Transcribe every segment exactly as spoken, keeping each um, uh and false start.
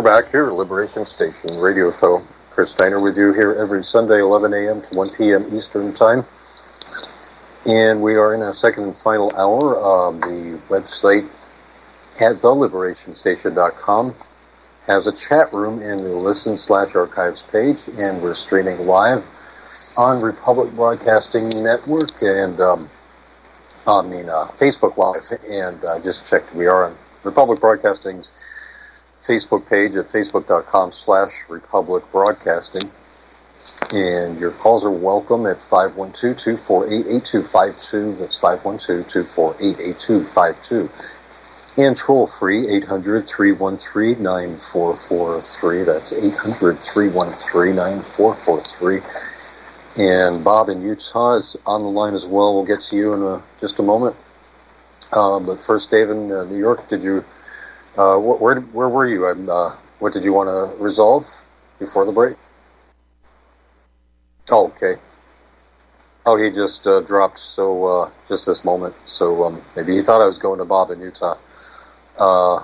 we're back here at Liberation Station Radio Show. Chris Steiner with you here every Sunday, eleven a.m. to one p.m. Eastern Time. And we are in our second and final hour of the website at the liberation station dot com. Has a chat room in the listen slash archives page, and we're streaming live on Republic Broadcasting Network and um, I mean uh, Facebook Live. And I uh, just checked, we are on Republic Broadcasting's Facebook page at facebook dot com slash Republic Broadcasting. And your calls are welcome at five one two, two four eight, eight two five two. That's five one two, two four eight, eight two five two. And toll-free, eight hundred, three one three, nine four four three. That's eight hundred, three one three, nine four four three. And Bob in Utah is on the line as well. We'll get to you in a, just a moment. Um, but first, Dave in uh, New York, did you? Uh, wh- where where were you? And uh, what did you want to resolve before the break? Oh, okay. Oh, he just uh, dropped. So uh, just this moment. So um, maybe he thought I was going to Bob in Utah. Uh,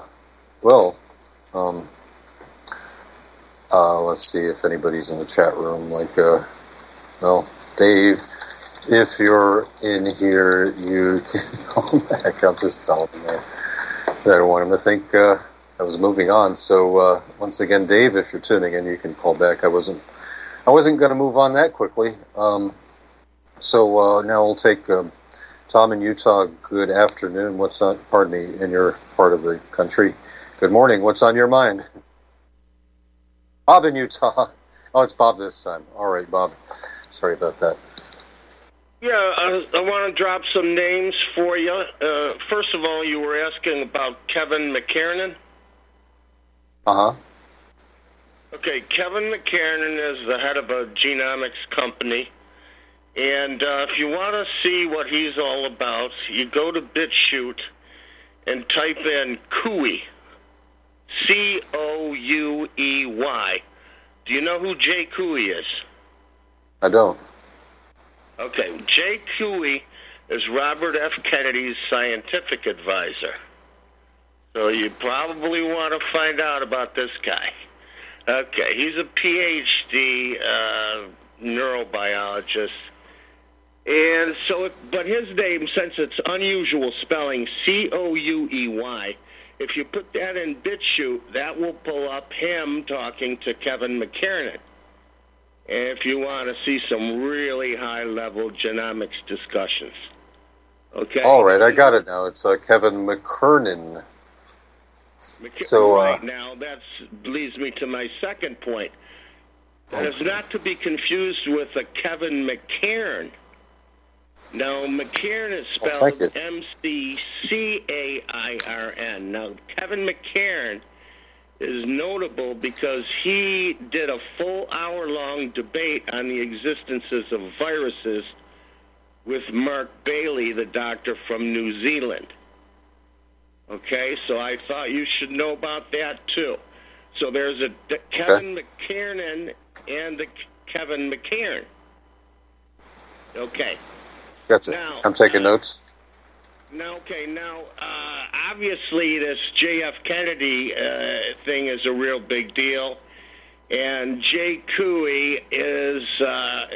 well, um, uh, let's see if anybody's in the chat room, like, uh, well, Dave, if you're in here, you can call back. I'm just telling him that. I don't want him to think, uh, I was moving on. So, uh, once again, Dave, if you're tuning in, you can call back. I wasn't, I wasn't going to move on that quickly. Um, so, uh, now we'll take, um. Tom in Utah, good afternoon. What's on, pardon me, in your part of the country? Good morning. What's on your mind? Bob in Utah. Oh, it's Bob this time. All right, Bob. Sorry about that. Yeah, I, I want to drop some names for you. Uh, first of all, you were asking about Kevin McKernan. Uh-huh. Okay, Kevin McKernan is the head of a genomics company. And uh, if you want to see what he's all about, you go to BitChute and type in Cooey, C O U E Y. Do you know who Jay Cooey is? I don't. Okay, Jay Cooey is Robert F. Kennedy's scientific advisor. So you probably want to find out about this guy. Okay, he's a P H D uh, neurobiologist. And so, but his name, since it's unusual spelling, C O U E Y, if you put that in BitChute, that will pull up him talking to Kevin McCairn. And if you want to see some really high-level genomics discussions. Okay? All right, I got it now. It's uh, Kevin McKernan. McKernan. So, uh... right now, that leads me to my second point. That is not to be confused with a Kevin McCairn. Now, McCairn is spelled oh, M C C A I R N. Now, Kevin McCairn is notable because he did a full hour-long debate on the existences of viruses with Mark Bailey, the doctor from New Zealand. Okay, so I thought you should know about that, too. So there's a the Kevin okay. McKernan and the Kevin McCairn. Okay. Gotcha. Now, I'm taking uh, notes. Now, okay, now, uh, obviously this J F. Kennedy uh, thing is a real big deal, and Jay Cooey is uh,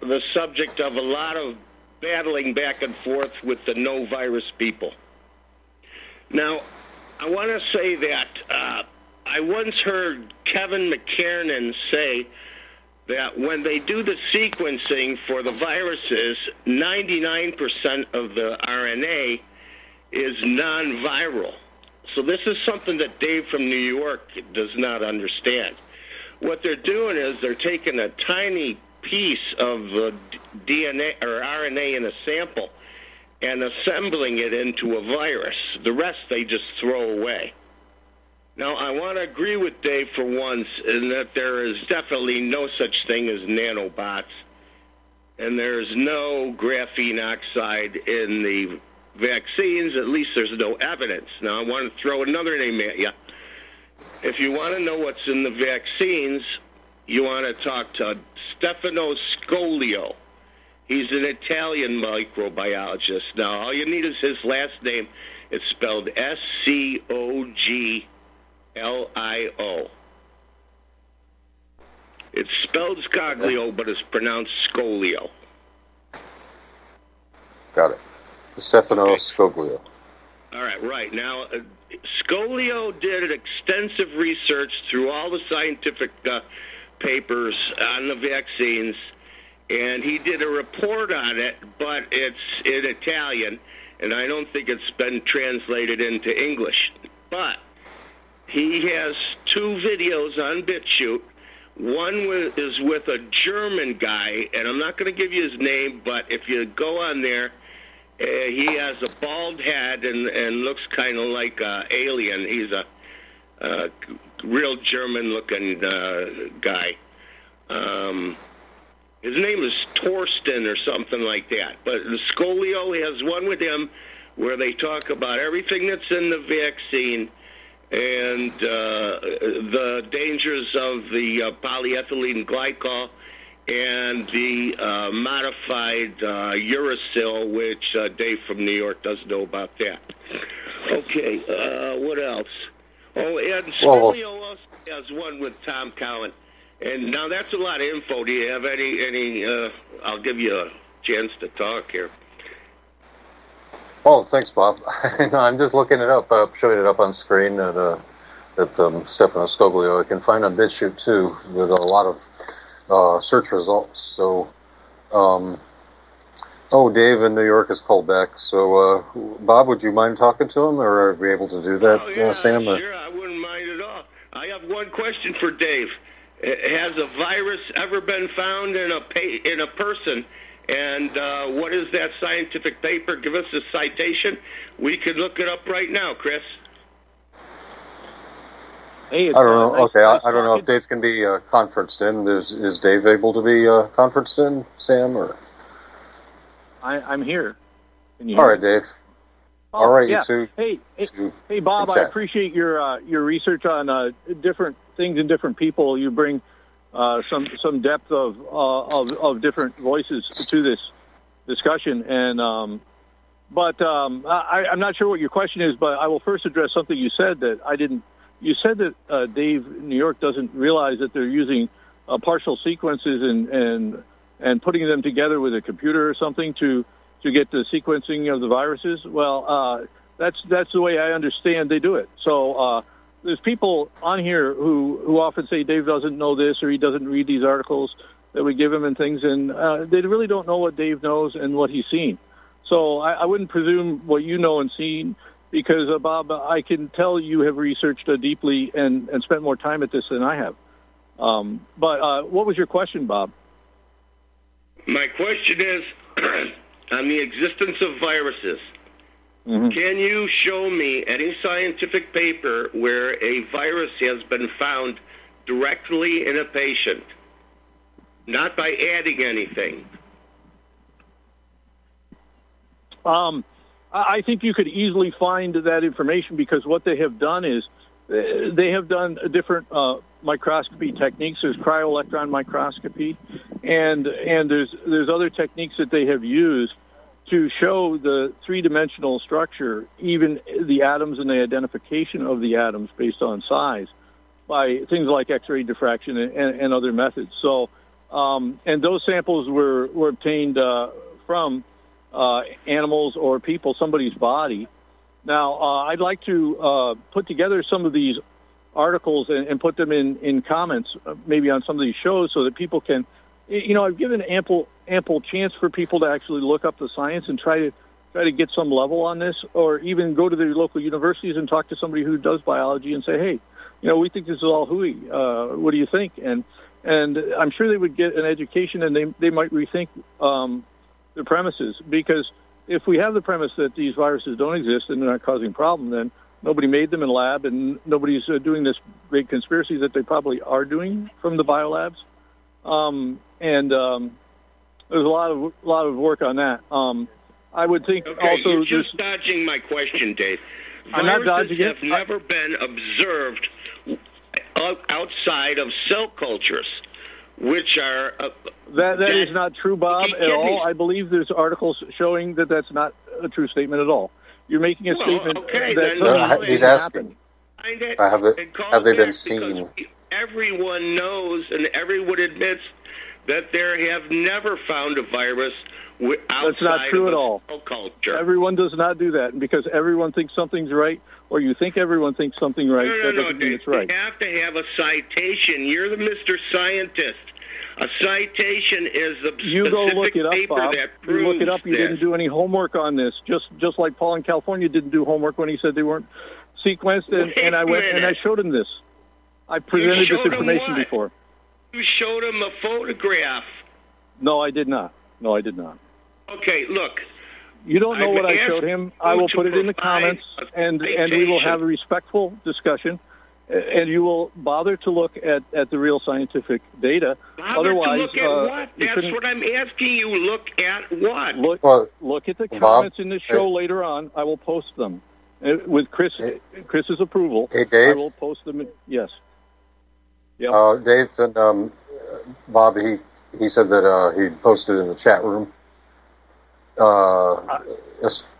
the subject of a lot of battling back and forth with the no-virus people. Now, I want to say that uh, I once heard Kevin McKernan say that when they do the sequencing for the viruses, ninety-nine percent of the R N A is non-viral. So this is something that Dave from New York does not understand. What they're doing is they're taking a tiny piece of the D N A or R N A in a sample and assembling it into a virus. The rest they just throw away. Now, I want to agree with Dave for once in that there is definitely no such thing as nanobots, and there's no graphene oxide in the vaccines. At least there's no evidence. Now, I want to throw another name at you. If you want to know what's in the vaccines, you want to talk to Stefano Scoglio. He's an Italian microbiologist. Now, all you need is his last name. It's spelled S C O G L I O. It's spelled Scoglio, but it's pronounced Scoglio. Got it. Stefano okay. Scoglio. All right, right. Now, uh, Scoglio did extensive research through all the scientific uh, papers on the vaccines, and he did a report on it, but it's in Italian, and I don't think it's been translated into English. But he has two videos on BitChute. One with, is with a German guy, and I'm not going to give you his name, but if you go on there, uh, he has a bald head and, and looks kind of like an alien. He's a uh, real German-looking uh, guy. Um, his name is Torsten or something like that. But Scoglio has one with him where they talk about everything that's in the vaccine and uh, the dangers of the uh, polyethylene glycol and the uh, modified uh, uracil, which uh, Dave from New York doesn't know about that. Okay, uh, what else? Oh, and Scoglio also has one with Tom Cowan. And now that's a lot of info. Do you have any, any uh, I'll give you a chance to talk here. Oh, thanks, Bob. No, I'm just looking it up. I'm showing it up on screen that, uh, that um, Stefano Scoglio I can find on BitChute, too, with a lot of uh, search results. So, um, oh, Dave in New York has called back. So, uh, Bob, would you mind talking to him, or are we able to do that, oh, yeah, uh, Sam? Sure, or? I wouldn't mind at all. I have one question for Dave. Has a virus ever been found in a pa- in a person? And uh, what is that scientific paper? Give us a citation. We could look it up right now, Chris. Hey, I don't know. Nice, okay, nice I, I don't know if Dave can be uh, conferenced in. Is, is Dave able to be uh, conferenced in, Sam? Or I, I'm here. Can you hear All right, me? Dave. Oh, All right, yeah. you two. Hey, hey, two hey Bob. I appreciate your uh, your research on uh, different things and different people. You bring. Uh, some some depth of, uh, of of different voices to this discussion, and um, but um, I, I'm not sure what your question is. But I will first address something you said that I didn't. You said that uh, Dave New York doesn't realize that they're using uh, partial sequences and, and and putting them together with a computer or something to to get the sequencing of the viruses. Well, uh, that's that's the way I understand they do it. So. Uh, There's people on here who, who often say Dave doesn't know this or he doesn't read these articles that we give him and things, and uh, they really don't know what Dave knows and what he's seen. So I, I wouldn't presume what you know and seen because, uh, Bob, I can tell you have researched uh, deeply and, and spent more time at this than I have. Um, but uh, what was your question, Bob? My question is on the existence of viruses. Mm-hmm. Can you show me any scientific paper where a virus has been found directly in a patient, not by adding anything? Um, I think you could easily find that information because what they have done is they have done different uh, microscopy techniques. There's cryo-electron microscopy, and and there's there's other techniques that they have used to show the three-dimensional structure, even the atoms and the identification of the atoms based on size, by things like X-ray diffraction and, and, and other methods. So, um, and those samples were, were obtained uh, from uh, animals or people, somebody's body. Now, uh, I'd like to uh, put together some of these articles and, and put them in, in comments, uh, maybe on some of these shows, so that people can... You know, I've given ample ample chance for people to actually look up the science and try to try to get some level on this, or even go to their local universities and talk to somebody who does biology and say, hey, you know, we think this is all hooey. Uh, what do you think? And and I'm sure they would get an education, and they they might rethink um, the premises, because if we have the premise that these viruses don't exist and they're not causing problem, then nobody made them in lab, and nobody's uh, doing this great conspiracy that they probably are doing from the biolabs. Um, and um, there's a lot of a lot of work on that. Um, I would think okay, also. You're just dodging my question, Dave. I'm not dodging it. Viruses have never been observed outside of cell cultures, which are uh, that that, that is not true, Bob, at all. I believe there's articles showing that that's not a true statement at all. You're making a well, statement okay, that then, uh, he's asking. Happened. find it. Uh, have they, and call have they been seen? Everyone knows and everyone admits that they have never found a virus outside That's not true of at all. Culture. Everyone does not do that. And because everyone thinks something's right, or you think everyone thinks something right, no, no, that doesn't no, mean they, it's right. You have to have a citation. You're the Mister Scientist. A citation is the specific you go look it up, paper Bob. That proves you look it up. You this. Didn't do any homework on this. Just just like Paul in California didn't do homework when he said they weren't sequenced, and, and I went and I showed him this. I presented this information before. You showed him a photograph. No, I did not. No, I did not. Okay, look. You don't know I've what I showed him. I will put it in the comments, and, and we will have a respectful discussion. And you will bother to look at, at the real scientific data. Bother Otherwise, to look at uh, what? That's what I'm asking you. Look at what? Look, well, look at the Bob, comments in this show hey, later on. I will post them with Chris hey, Chris's approval. Hey, Dave. I will post them. In, yes. Yeah. Uh, Dave said, um, Bob, he, he said that uh, he posted in the chat room. Uh, I,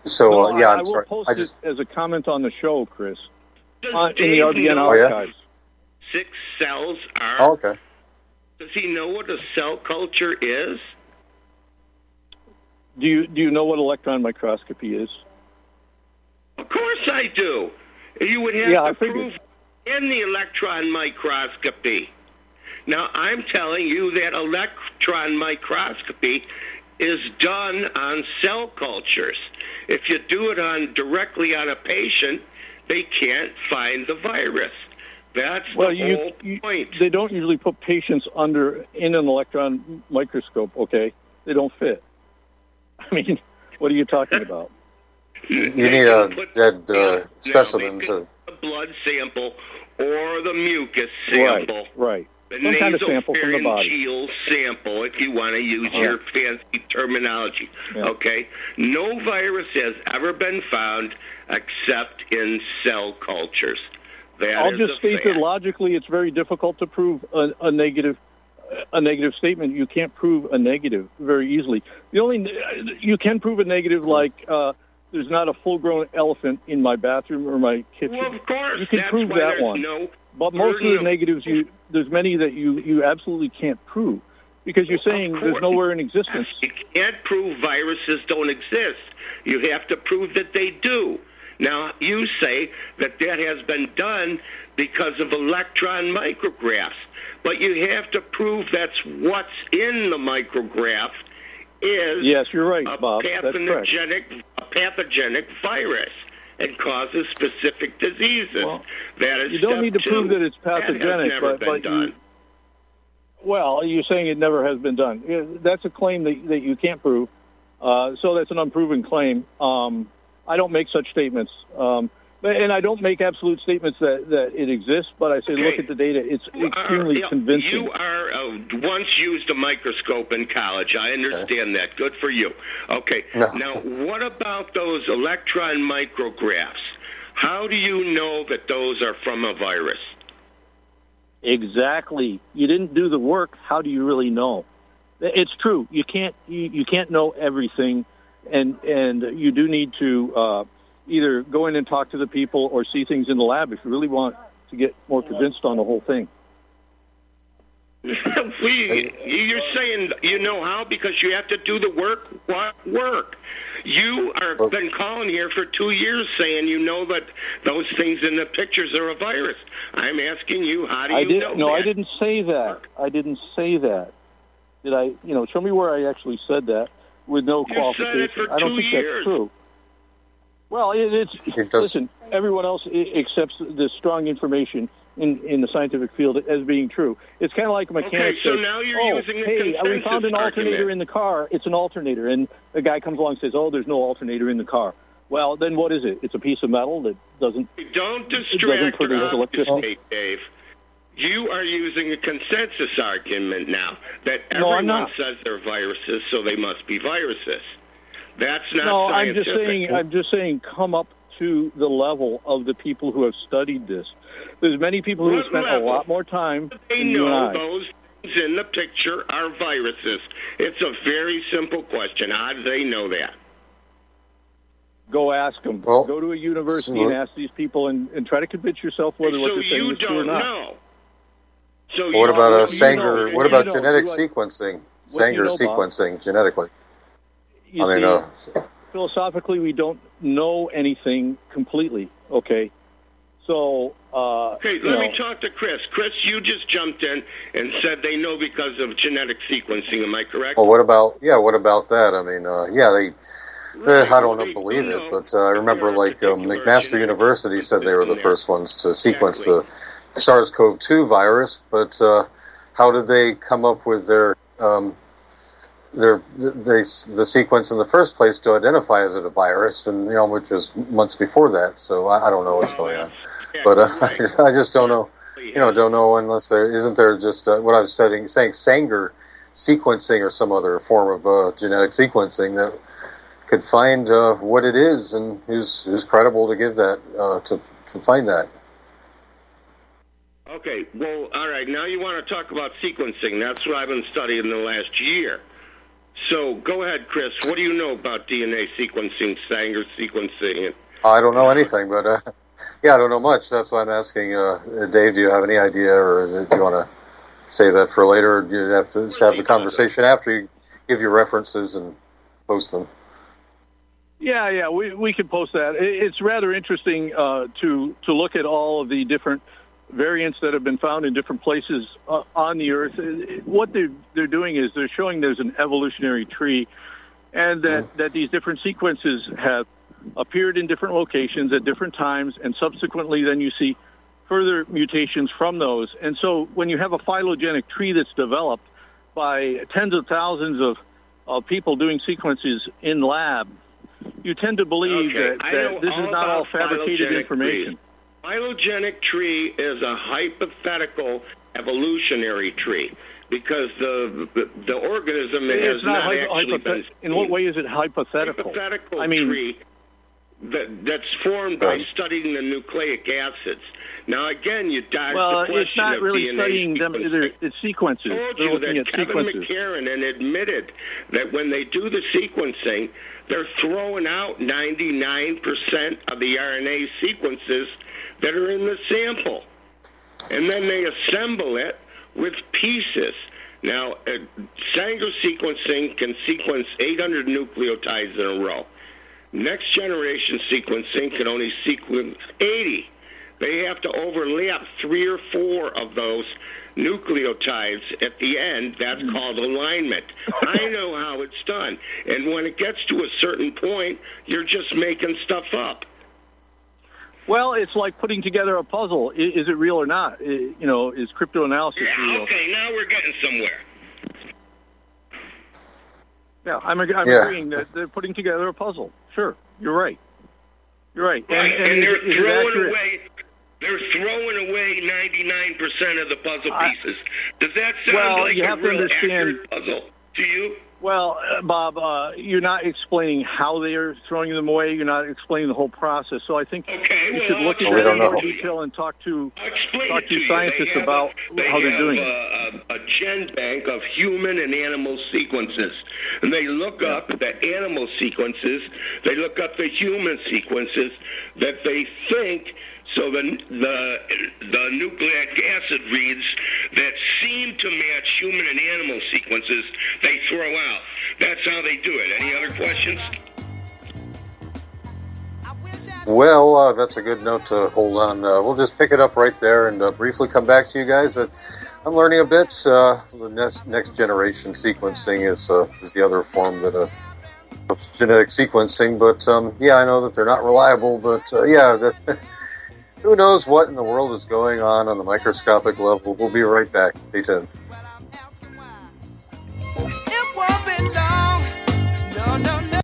so, no, uh, yeah, I, I'm I will sorry. Post I just, it as a comment on the show, Chris. Uh, in the R B N archives. Oh, yeah? Six cells are... Oh, okay. Does he know what a cell culture is? Do you do you know what electron microscopy is? Of course I do. You would have yeah, to prove in the electron microscopy. Now, I'm telling you that electron microscopy is done on cell cultures. If you do it on directly on a patient... They can't find the virus. That's well, the you, whole you, point. They don't usually put patients under in an electron microscope, okay? They don't fit. I mean, what are you talking about? You need a dead uh, specimen. To... The blood sample or the mucus sample. Right, right. The Some kind of sample from the body. Nasopharyngeal sample, if you want to use uh-huh. your fancy terminology. Yeah. Okay? No virus has ever been found except in cell cultures. That I'll just state fact. That logically it's very difficult to prove a, a negative a negative statement. You can't prove a negative very easily. The only You can prove a negative like... Uh, There's not a full-grown elephant in my bathroom or my kitchen. Well, of course. You can That's prove that one. No but most of the negatives, you, there's many that you, you absolutely can't prove because you're well, saying there's nowhere in existence. You can't prove viruses don't exist. You have to prove that they do. Now, you say that that has been done because of electron micrographs, but you have to prove that's what's in the micrograph is yes, you're right, a Bob. Pathogenic, That's a pathogenic virus and causes specific diseases. Well, that is you don't need to two. prove that it's pathogenic, that but, but you, well, you're saying it never has been done. That's a claim that, that you can't prove. Uh, so that's an unproven claim. Um, I don't make such statements, um, and I don't make absolute statements that, that it exists. But I say, okay. Look at the data; it's you extremely are, convincing. You are uh, once used a microscope in college. I understand okay. that. Good for you. Okay. No. Now, what about those electron micrographs? How do you know that those are from a virus? Exactly. You didn't do the work. How do you really know? It's true. You can't. You, you can't know everything. And and you do need to uh, either go in and talk to the people or see things in the lab if you really want to get more convinced on the whole thing. we, you're saying you know how because you have to do the work. What work? You are been calling here for two years saying you know that those things in the pictures are a virus. I'm asking you how do you I did, know? No, that? I didn't say that. I didn't say that. Did I? You know, show me where I actually said that. With no you qualification, said it for two I don't think years. That's true. Well, it, it's it listen. Everyone else accepts the strong information in, in the scientific field as being true. It's kind of like a mechanic. Okay, so says, now you're oh, using a hey, we found an alternator in the car. It's an alternator, and a guy comes along and says, "Oh, there's no alternator in the car." Well, then what is it? It's a piece of metal that doesn't. Don't distract me, Dave. You are using a consensus argument now that everyone no, says they're viruses, so they must be viruses. That's not no, scientific. I'm just saying, I'm just saying, come up to the level of the people who have studied this. There's many people who what have spent level? a lot more time. They know those things in the picture are viruses. It's a very simple question. How do they know that? Go ask them. Well, go to a university sure. and ask these people, and, and try to convince yourself whether what they're saying is true or not. Know. So well, what you about a Sanger? Know, what about know, genetic like, sequencing? Sanger you know, sequencing Bob, genetically. You I mean, see, uh, philosophically, we don't know anything completely. Okay, so uh, okay. Let know. me talk to Chris. Chris, you just jumped in and said they know because of genetic sequencing. Am I correct? Well, what about yeah? What about that? I mean, uh, yeah, they. Right. I don't they, believe it, know, but uh, I remember like um, McMaster University said they were the first ones to sequence exactly. the SARS-C o V two virus, but uh, how did they come up with their um, their they, the sequence in the first place to identify as it a virus, and you know which was months before that? So I, I don't know what's going on, yeah, but uh, right. I, I just don't know. You know, don't know unless there isn't there just uh, what I was saying, saying Sanger sequencing or some other form of uh, genetic sequencing that. Could find uh, what it is and who's who's credible to give that uh, to to find that. Okay, well, all right. Now you want to talk about sequencing? That's what I've been studying the last year. So go ahead, Chris. What do you know about D N A sequencing, Sanger sequencing? I don't know anything, but uh, yeah, I don't know much. That's why I'm asking, uh, Dave. Do you have any idea, or is it, do you want to save that for later? Or do you have to just have the conversation after you give your references and post them? Yeah, yeah, we we can post that. It's rather interesting uh, to to look at all of the different variants that have been found in different places uh, on the Earth. What they're they're doing is they're showing there's an evolutionary tree, and that, that these different sequences have appeared in different locations at different times, and subsequently then you see further mutations from those. And so when you have a phylogenetic tree that's developed by tens of thousands of, of people doing sequences in lab. You tend to believe okay. that, that this all is not all fabricated information. Tree. Phylogenic tree is a hypothetical evolutionary tree because the the, the organism it's has not, not hypo- actually hypothet- been seen. In what way is it hypothetical? Hypothetical I mean, tree that, that's formed by um, studying the nucleic acids. Now, again, you dodge well, the question Well, it's not really D N A studying them. It's sequences. I told you that Kevin McCairn admitted that when they do the sequencing, they're throwing out ninety-nine percent of the R N A sequences that are in the sample. And then they assemble it with pieces. Now, uh, Sanger sequencing can sequence eight hundred nucleotides in a row. Next generation sequencing can only sequence eighty. They have to overlap three or four of those nucleotides at the end. That's called alignment. I know how it's done. And when it gets to a certain point, you're just making stuff up. Well, it's like putting together a puzzle. Is it real or not? You know, is cryptoanalysis yeah, real? Okay, now we're getting somewhere. Yeah, I'm, I'm yeah. agreeing that they're putting together a puzzle. Sure, you're right. You're right. right. And, and, and they're is, throwing is away... They're throwing away ninety-nine percent of the puzzle pieces. Does that sound well, like you a have real to accurate puzzle to you? Well, uh, Bob, uh, you're not explaining how they are throwing them away. You're not explaining the whole process. So I think okay, you well, should look into that in more detail and talk to talk to, to scientists have, about they how they're doing it. They have a gen bank of human and animal sequences. And they look yeah. up the animal sequences. They look up the human sequences that they think... So the, the the nucleic acid reads that seem to match human and animal sequences, they throw out. That's how they do it. Any other questions? Well, uh, that's a good note to hold on. Uh, we'll just pick it up right there and uh, briefly come back to you guys. Uh, I'm learning a bit. Uh, the next, next generation sequencing is, uh, is the other form that... Uh, of genetic sequencing, but um, yeah, I know that they're not reliable, but uh, yeah... that's Who knows what in the world is going on on the microscopic level? We'll be right back. Stay tuned.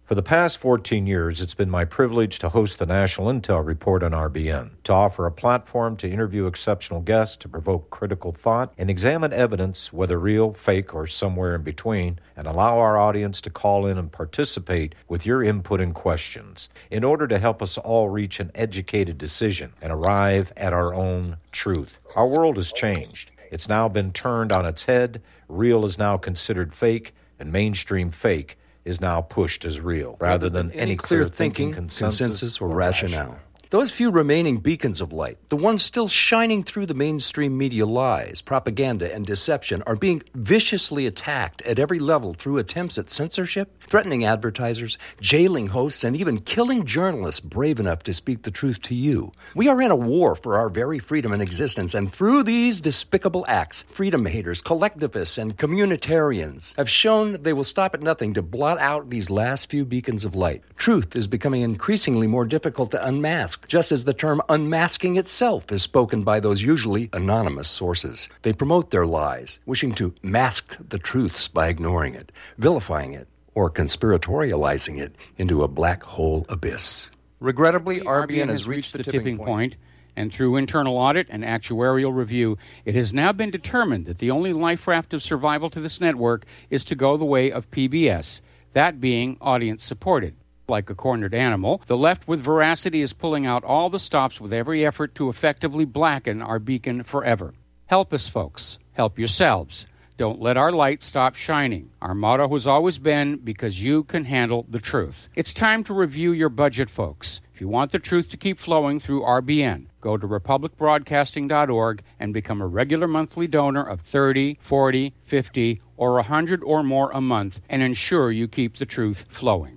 For the past fourteen years, it's been my privilege to host the National Intel Report on R B N, to offer a platform to interview exceptional guests, to provoke critical thought, and examine evidence, whether real, fake, or somewhere in between, and allow our audience to call in and participate with your input and questions in order to help us all reach an educated decision and arrive at our own truth. Our world has changed. It's now been turned on its head. Real is now considered fake, and mainstream fake is now pushed as real, rather than any clear thinking, consensus, or rationale. Those few remaining beacons of light, the ones still shining through the mainstream media lies, propaganda, and deception, are being viciously attacked at every level through attempts at censorship, threatening advertisers, jailing hosts, and even killing journalists brave enough to speak the truth to you. We are in a war for our very freedom and existence, and through these despicable acts, freedom haters, collectivists, and communitarians have shown they will stop at nothing to blot out these last few beacons of light. Truth is becoming increasingly more difficult to unmask, just as the term unmasking itself is spoken by those usually anonymous sources. They promote their lies, wishing to mask the truths by ignoring it, vilifying it, or conspiratorializing it into a black hole abyss. Regrettably, R B N has reached the tipping point, and through internal audit and actuarial review, it has now been determined that the only life raft of survival to this network is to go the way of P B S, that being audience-supported. Like a cornered animal, the left with veracity is pulling out all the stops with every effort to effectively blacken our beacon forever. Help us, folks. Help yourselves. Don't let our light stop shining. Our motto has always been, because you can handle the truth. It's time to review your budget, folks. If you want the truth to keep flowing through R B N, go to republic broadcasting dot org and become a regular monthly donor of thirty, forty, fifty, or one hundred or more a month, and ensure you keep the truth flowing.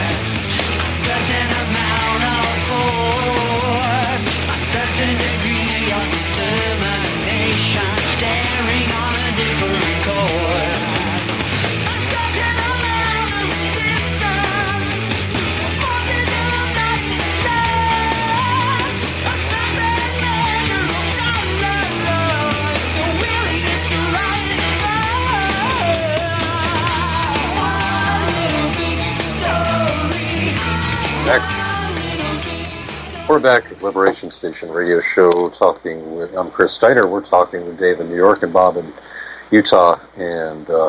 We're back at Liberation Station Radio Show talking with, I'm Chris Steiner, we're talking with Dave in New York and Bob in Utah, and uh,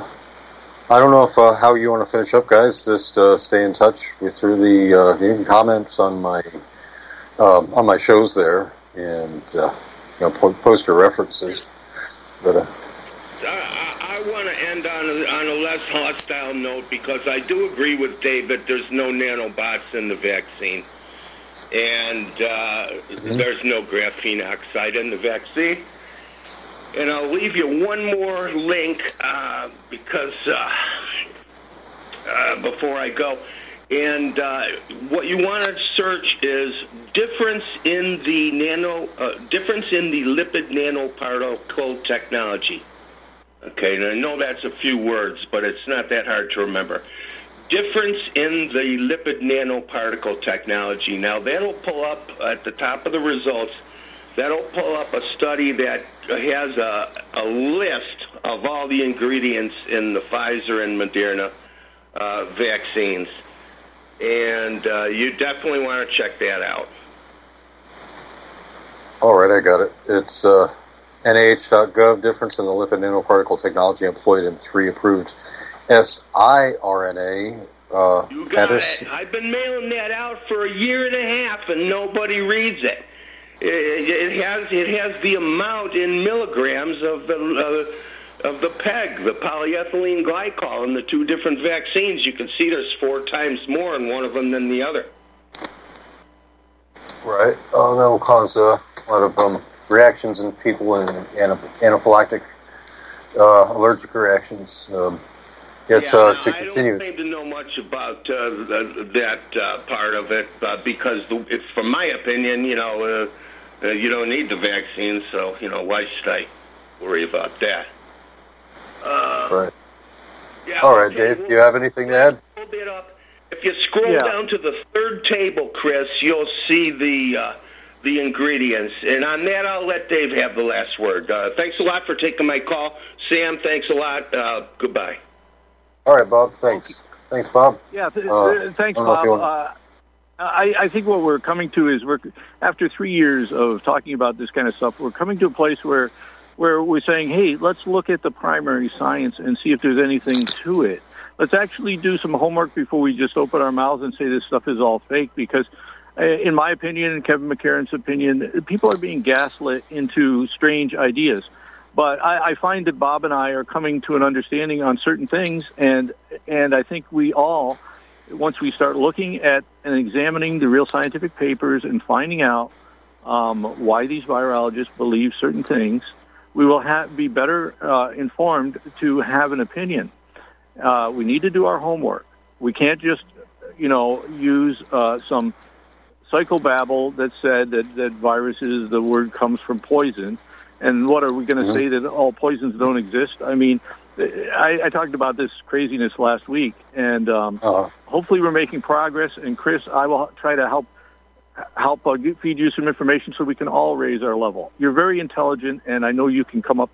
I don't know if uh, how you want to finish up, guys. Just uh, stay in touch with, through the, uh, you can comment on my, um, on my shows there, and uh, you know, po- post your references, but uh, I, I want to end on a, on a less hostile note, because I do agree with David, there's no nanobots in the vaccine. And uh, mm-hmm. there's no graphene oxide in the vaccine. And I'll leave you one more link uh, because uh, uh, before I go. And uh, what you want to search is difference in the nano, uh, difference in the lipid nanoparticle technology. Okay, and I know that's a few words, but it's not that hard to remember. Difference in the lipid nanoparticle technology. Now, that'll pull up at the top of the results. That'll pull up a study that has a, a list of all the ingredients in the Pfizer and Moderna uh, vaccines. And uh, you definitely want to check that out. All right, I got it. It's uh, N I H dot gov, difference in the lipid nanoparticle technology employed in three approved S I R N A. Uh, you got it. I've been mailing that out for a year and a half, and nobody reads it. It, it has it has the amount in milligrams of the uh, of the PEG, the polyethylene glycol, in the two different vaccines. You can see there's four times more in one of them than the other. Right. Uh, that will cause uh, a lot of um, reactions in people in anaph- anaphylactic uh, allergic reactions. Um, it's yeah, uh, no, to continue. I don't seem to know much about uh, that uh, part of it uh, because, the, it's, from my opinion, you know, uh, uh, you don't need the vaccine, so you know why should I worry about that? Uh, right. Yeah, all right, okay. Dave, do you have anything to add? A little bit up. If you scroll yeah. down to the third table, Chris, you'll see the uh, the ingredients. And on that, I'll let Dave have the last word. Uh, thanks a lot for taking my call. Sam, thanks a lot. Uh, goodbye. All right, Bob, thanks. Thanks, Bob. Yeah, th- th- uh, thanks, Bob. Uh, I, I think what we're coming to is, we're after three years of talking about this kind of stuff, we're coming to a place where... where we're saying, hey, let's look at the primary science and see if there's anything to it. Let's actually do some homework before we just open our mouths and say this stuff is all fake, because in my opinion, and Kevin McCarran's opinion, people are being gaslit into strange ideas. But I, I find that Bob and I are coming to an understanding on certain things, and and I think we all, once we start looking at and examining the real scientific papers and finding out um, why these virologists believe certain things, we will ha- be better uh, informed to have an opinion. Uh, we need to do our homework. We can't just, you know, use uh, some psychobabble that said that, that viruses, the word comes from poison. And what are we going to yeah. say, that all poisons don't exist? I mean, I, I talked about this craziness last week, and um, uh-huh. hopefully we're making progress. And, Chris, I will try to help. help uh, feed you some information so we can all raise our level. You're very intelligent, and I know you can come up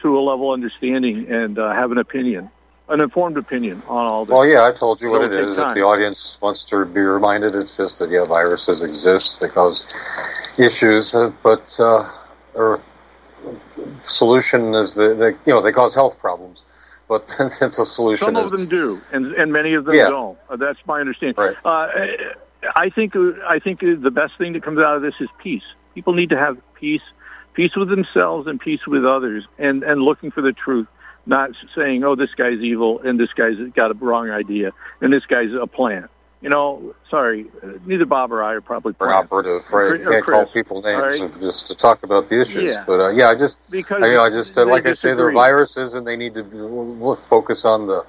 to a level understanding and uh, have an opinion, an informed opinion on all this. Well, yeah, I told you what it is. If the audience wants to be reminded, it's just that, yeah, viruses exist. They cause issues, uh, but uh, or solution is the, the, you know, they cause health problems. But it's a solution. Some of them do, and, and many of them yeah. don't. Uh, that's my understanding. Right. Uh, I think I think the best thing that comes out of this is peace. People need to have peace, peace with themselves and peace with others, and, and looking for the truth, not saying, oh, this guy's evil and this guy's got a wrong idea and this guy's a plant. You know, sorry, neither Bob or I are probably plants. Operative, right? You can't Chris, call people names right? just to talk about the issues. Yeah. But, uh, yeah, I just, because I, you know, I just uh, like disagree. I say, they're viruses and they need to we'll focus on the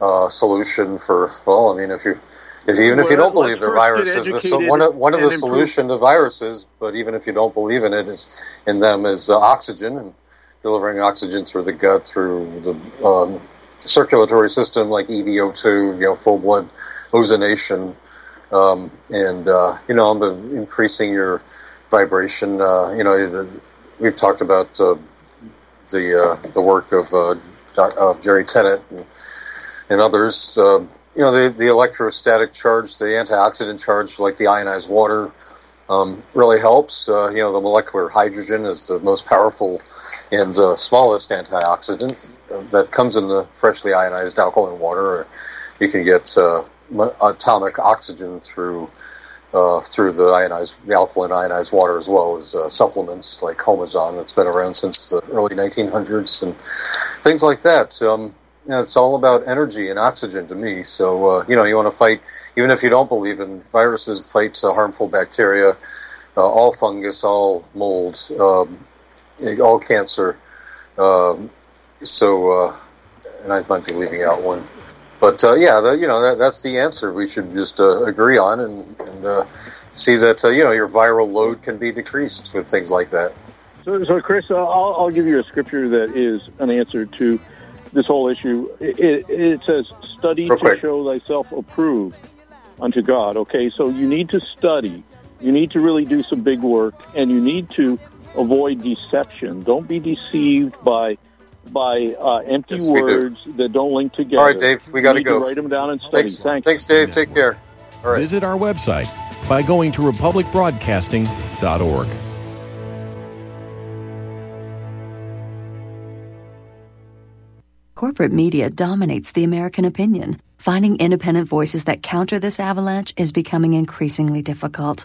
uh, solution for, well, I mean, if you're, If, even well, if you don't believe they're viruses, this, one of, one of the solution improved. to viruses, but even if you don't believe in it, is, in them is uh, oxygen, and delivering oxygen through the gut, through the um, circulatory system, like E V O two, you know, full blood ozonation, um, and uh, you know, increasing your vibration. Uh, you know, the, we've talked about uh, the uh, the work of uh, of Jerry Tenet and, and others. Uh, You know, the, the electrostatic charge, the antioxidant charge, like the ionized water, um, really helps. Uh, you know, the molecular hydrogen is the most powerful and uh, smallest antioxidant that comes in the freshly ionized alkaline water. You can get uh, atomic oxygen through uh, through the ionized, the alkaline ionized water, as well as uh, supplements like Homazon that's been around since the early nineteen hundreds and things like that. Um, You know, it's all about energy and oxygen to me. So, uh, you know, you want to fight, even if you don't believe in viruses, fight uh, harmful bacteria, uh, all fungus, all mold, um, all cancer. Um, so, uh, and I might be leaving out one. But, uh, yeah, the, you know, that, that's the answer we should just uh, agree on and, and uh, see that, uh, you know, your viral load can be decreased with things like that. So, so Chris, I'll, I'll give you a scripture that is an answer to this whole issue. It, it says, study okay. to show thyself approved unto God. Okay, so you need to study. You need to really do some big work, and you need to avoid deception. Don't be deceived by by uh, empty yes, words do. that don't link together. All right, Dave, we got to go. Write them down and study. Thanks, Thanks. Thanks Dave. Take care. All right. Visit our website by going to republic broadcasting dot org. Corporate media dominates the American opinion. Finding independent voices that counter this avalanche is becoming increasingly difficult.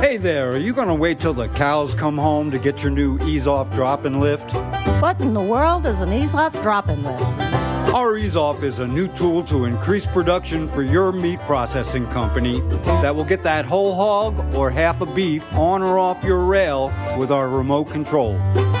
Hey there, are you going to wait till the cows come home to get your new EaseOff drop and lift? What in the world is an EaseOff drop and lift? Our EaseOff is a new tool to increase production for your meat processing company that will get that whole hog or half a beef on or off your rail with our remote control.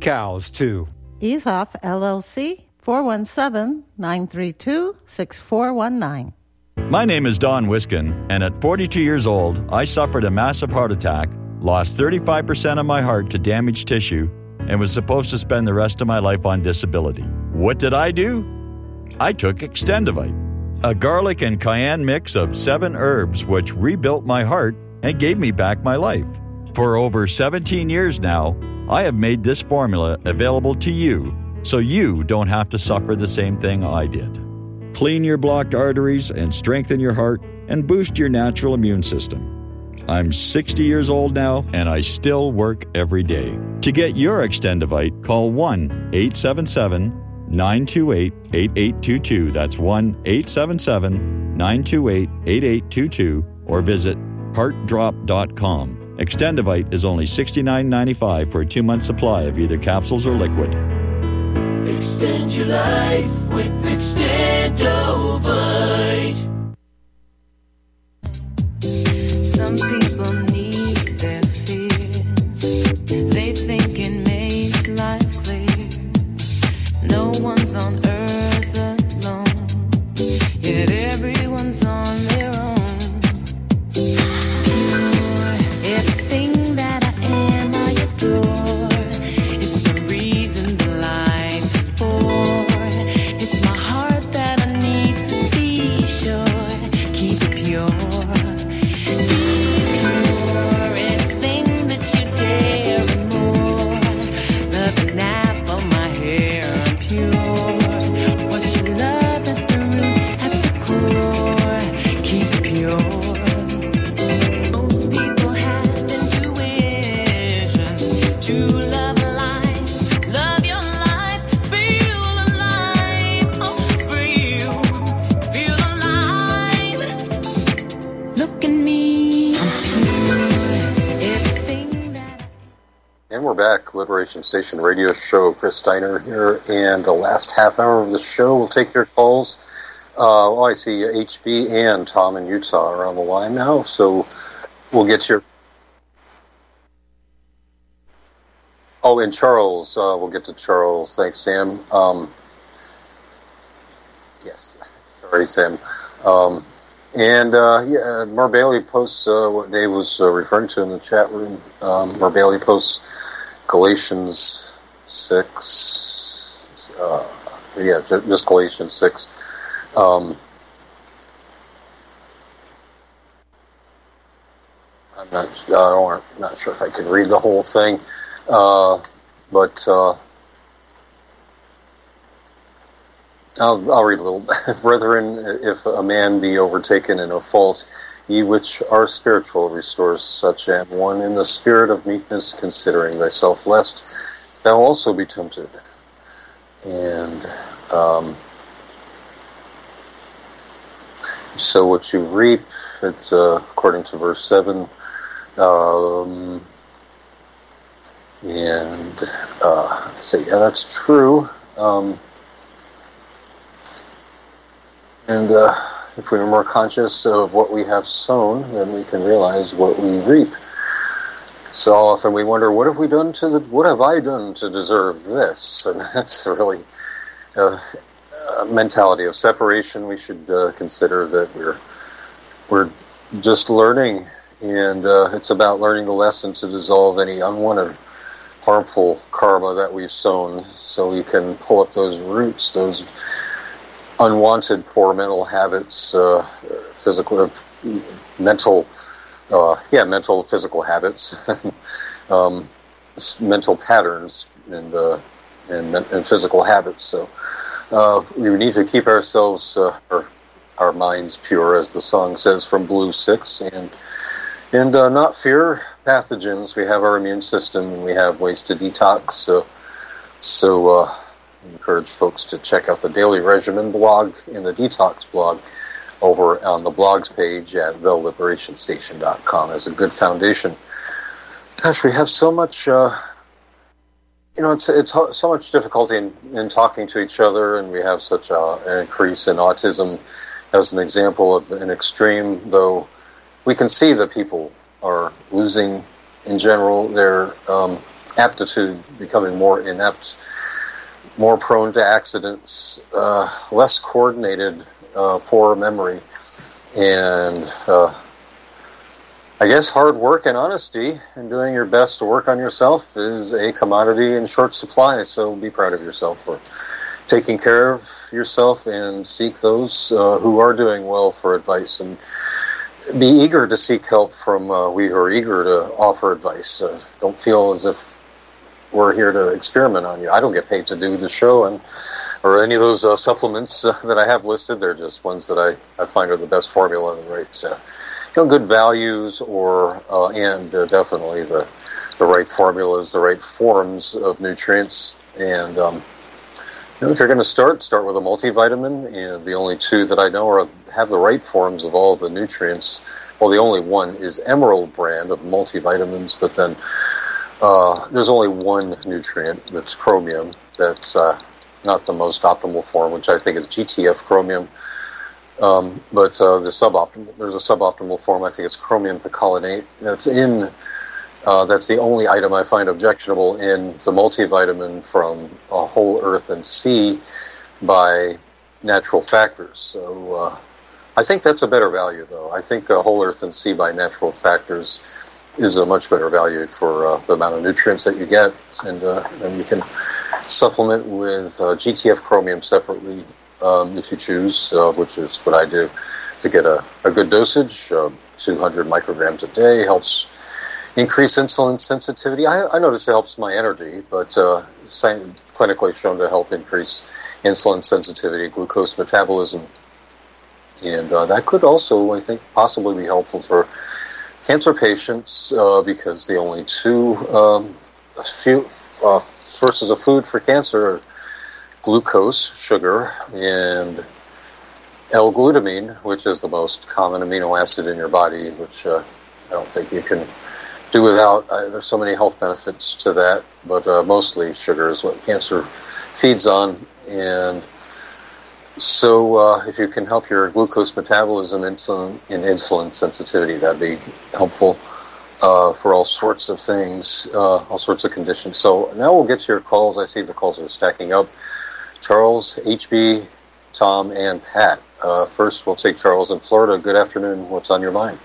Cows, too. EaseOff, L L C, four one seven, nine three two, six four one nine. My name is Don Wiskin, and at forty-two years old, I suffered a massive heart attack, lost thirty-five percent of my heart to damaged tissue, and was supposed to spend the rest of my life on disability. What did I do? I took Extendivite, a garlic and cayenne mix of seven herbs which rebuilt my heart and gave me back my life. For over seventeen years now, I have made this formula available to you so you don't have to suffer the same thing I did. Clean your blocked arteries and strengthen your heart and boost your natural immune system. I'm sixty years old now and I still work every day. To get your Extendivite, call one eight seven seven, nine two eight, eight eight two two. That's one eight seven seven, nine two eight, eight eight two two or visit heart drop dot com. Extendivite is only sixty-nine ninety-five for a two-month supply of either capsules or liquid. Extend your life with Extendivite. Some people need their fears. They think it makes life clear. No one's on earth alone, yet everyone's on their own. Back, Liberation Station Radio Show. Chris Steiner here, and the last half hour of the show will take your calls. Uh, oh, I see H B and Tom in Utah are on the line now, so we'll get your... Oh, and Charles. Uh, we'll get to Charles. Thanks, Sam. Um, yes. Sorry, Sam. Um, and, uh, yeah, Mark Bailey posts uh, what Dave was uh, referring to in the chat room. Um, Mark Bailey posts Galatians six, uh, yeah, just Galatians six. Um, I'm not, uh, I'm not sure if I can read the whole thing, uh, but uh, I'll, I'll read a little. Brethren, if a man be overtaken in a fault, ye which are spiritual, restore such an one in the spirit of meekness, considering thyself, lest thou also be tempted. And um, so what you reap, it's uh, according to verse seven. Um, and uh, I say, yeah, that's true. Um, and uh, if we are more conscious of what we have sown, then we can realize what we reap. So often we wonder, what have we done to the? What have I done to deserve this? And that's really a, a mentality of separation. We should uh, consider that we're we're just learning, and uh, it's about learning the lesson to dissolve any unwanted, harmful karma that we've sown, so we can pull up those roots, those unwanted poor mental habits, uh, physical, mental. Uh, yeah, mental, physical habits, um, mental patterns, and uh, and, and physical habits. So uh, we need to keep ourselves, uh, our, our minds pure, as the song says, from Blue Six, and and uh, not fear pathogens. We have our immune system, and we have ways to detox. So so uh, I encourage folks to check out the Daily Regimen blog and the Detox blog over on the blogs page at the liberation station dot com as a good foundation. Gosh, we have so much, uh, you know, it's it's so much difficulty in, in talking to each other, and we have such uh, an increase in autism as an example of an extreme, though we can see that people are losing, in general, their um, aptitude, becoming more inept, more prone to accidents, uh, less coordinated, Uh, poor memory, and uh, I guess hard work and honesty and doing your best to work on yourself is a commodity in short supply, so be proud of yourself for taking care of yourself, and seek those uh, who are doing well for advice, and be eager to seek help from uh, we who are eager to offer advice. Uh, don't feel as if we're here to experiment on you. I don't get paid to do the show, and or any of those uh, supplements uh, that I have listed. They're just ones that I, I find are the best formula, and the right, uh, you know, good values, or uh, and uh, definitely the the right formulas, the right forms of nutrients. And um, you know, if you're going to start, start with a multivitamin. And the only two that I know are have the right forms of all the nutrients. Well, the only one is Emerald brand of multivitamins, but then uh, there's only one nutrient, that's chromium. That's uh, not the most optimal form, which I think is G T F chromium, um, but uh, the suboptimal. There's a suboptimal form. I think it's chromium picolinate. That's in. Uh, that's the only item I find objectionable in the multivitamin from uh, Whole Earth and Sea by Natural Factors. So uh, I think that's a better value, though. I think uh, Whole Earth and Sea by Natural Factors is a much better value for uh, the amount of nutrients that you get, and uh, then you can supplement with uh, G T F chromium separately um, if you choose, uh, which is what I do to get a, a good dosage. Uh, two hundred micrograms a day helps increase insulin sensitivity. I, I notice it helps my energy, but uh, science, clinically shown to help increase insulin sensitivity, glucose metabolism, and uh, that could also, I think, possibly be helpful for cancer patients, uh, because the only two um, few uh, sources of food for cancer are glucose, sugar, and L-glutamine, which is the most common amino acid in your body, which uh, I don't think you can do without. Uh, there's so many health benefits to that, but uh, mostly sugar is what cancer feeds on. And so uh, if you can help your glucose metabolism, insulin, and insulin sensitivity, that'd be helpful uh, for all sorts of things, uh, all sorts of conditions. So now we'll get to your calls. I see the calls are stacking up. Charles, H B, Tom, and Pat. Uh, first, we'll take Charles in Florida. Good afternoon. What's on your mind?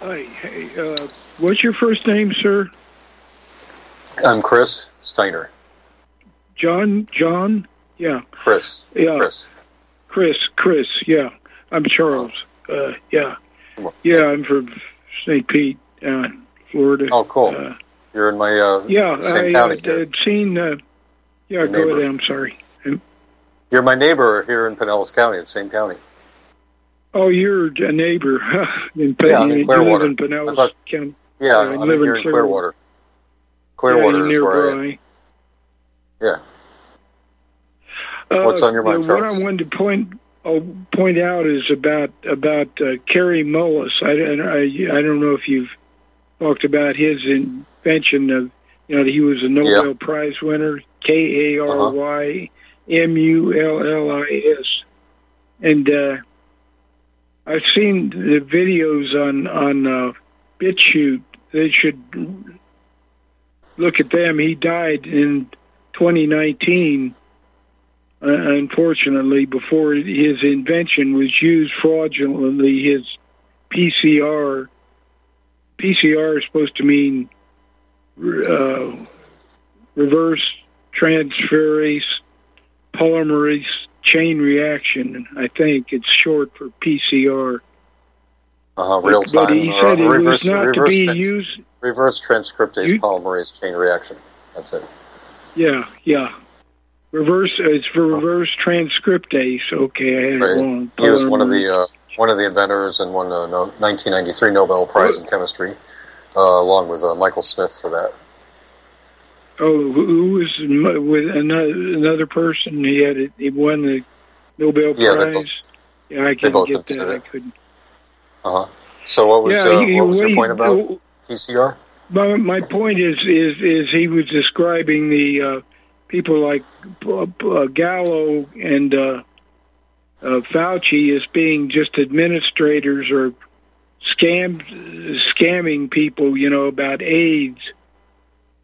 Hi. Hey, uh, what's your first name, sir? I'm Chris Steiner. John? John? Yeah. Chris. Yeah. Chris. Chris. Chris. Yeah. I'm Charles. Uh, yeah. Yeah. I'm from Saint Pete, uh, Florida. Oh, cool. Uh, You're in my uh, yeah, same I, county. Yeah. I'd seen. Uh, yeah. Your go neighbor. Ahead. I'm sorry. You're my neighbor here in Pinellas County, in the same county. Oh, you're a neighbor in Pinellas. Yeah, I'm in Clearwater. You live in Pinellas thought, County. Yeah, uh, I live in, here in Clearwater. Clearwater yeah, is nearby. Where I am. Yeah. Uh, What's on your mind, uh, what I wanted to point uh, point out is about about uh, Kary Mullis. I, I, I don't know if you've talked about his invention of, you know, he was a Nobel yeah. Prize winner, K A R Y M U L L I S. And uh, I've seen the videos on on uh, BitChute. They should look at them. He died in twenty nineteen, uh, unfortunately, before his invention was used fraudulently. His P C R P C R is supposed to mean uh, reverse transferase polymerase chain reaction. I think it's short for P C R. Uh, real time. But he said uh, it reverse, was not reverse, to be trans- used. Reverse transcriptase you, polymerase chain reaction. That's it. Yeah, yeah. Reverse. It's for reverse transcriptase. Okay, I had right. it wrong. He was one of the uh, one of the inventors and won the no, nineteen ninety-three Nobel Prize oh. in chemistry, uh, along with uh, Michael Smith for that. Oh, who was with another, another person? He had it. He won the Nobel Prize. Yeah, they both, yeah I couldn't get that. It. I couldn't. Uh huh. So what was yeah, uh, he, what was he, your point about oh, P C R? My my point is is is he was describing the uh, people like uh, Gallo and uh, uh, Fauci as being just administrators or scam scamming people, you know, about AIDS.